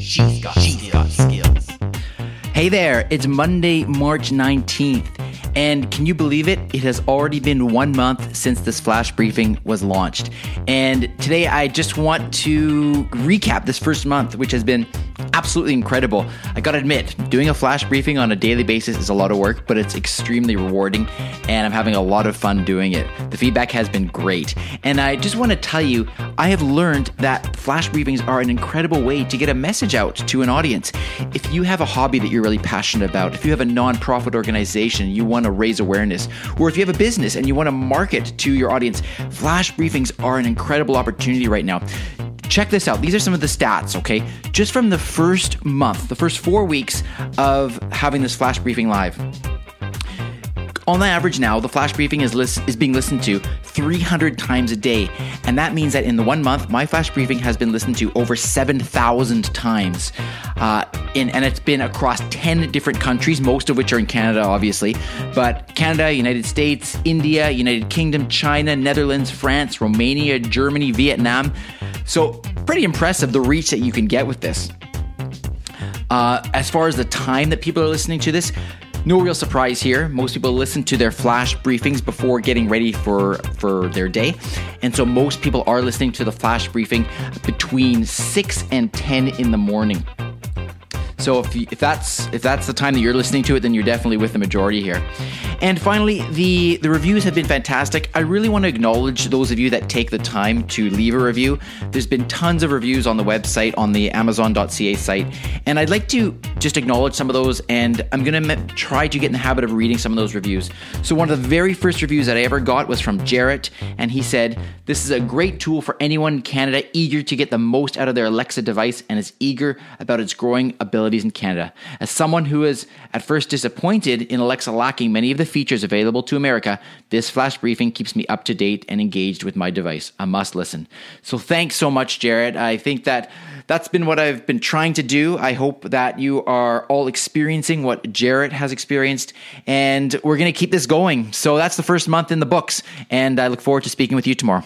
She's got skills. Hey there, it's Monday, March 19th. And can you believe it? It has already been 1 month since this flash briefing was launched. And today I just want to recap this first month, which has been absolutely incredible. I gotta admit, doing a flash briefing on a daily basis is a lot of work, but it's extremely rewarding and I'm having a lot of fun doing it. The feedback has been great. And I just want to tell you, I have learned that flash briefings are an incredible way to get a message out to an audience. If you have a hobby that you're really passionate about, if you have a nonprofit organization, you want to raise awareness, or if you have a business and you want to market to your audience, flash briefings are an incredible opportunity right now. Check this out. These are some of the stats, okay? Just from the first month, the first 4 weeks of having this flash briefing live. On average now, the flash briefing is being listened to 300 times a day. And that means that in the 1 month, my flash briefing has been listened to over 7,000 times. And it's been across 10 different countries, most of which are in Canada, obviously. But Canada, United States, India, United Kingdom, China, Netherlands, France, Romania, Germany, Vietnam. So pretty impressive the reach that you can get with this. As far as the time that people are listening to this, no real surprise here. Most people listen to their flash briefings before getting ready for their day. And so most people are listening to the flash briefing between 6 and 10 in the morning. So if that's the time that you're listening to it, then you're definitely with the majority here. And finally, the reviews have been fantastic. I really want to acknowledge those of you that take the time to leave a review. There's been tons of reviews on the website, on the Amazon.ca site. And I'd like to just acknowledge some of those. And I'm going to try to get in the habit of reading some of those reviews. So one of the very first reviews that I ever got was from Jarrett. And he said, "This is a great tool for anyone in Canada eager to get the most out of their Alexa device and is eager about its growing ability in Canada. As someone who is at first disappointed in Alexa lacking many of the features available to America, this flash briefing keeps me up to date and engaged with my device. I must listen." So thanks so much, Jared. I think that's been what I've been trying to do. I hope that you are all experiencing what Jared has experienced, and we're going to keep this going. So that's the first month in the books, and I look forward to speaking with you tomorrow.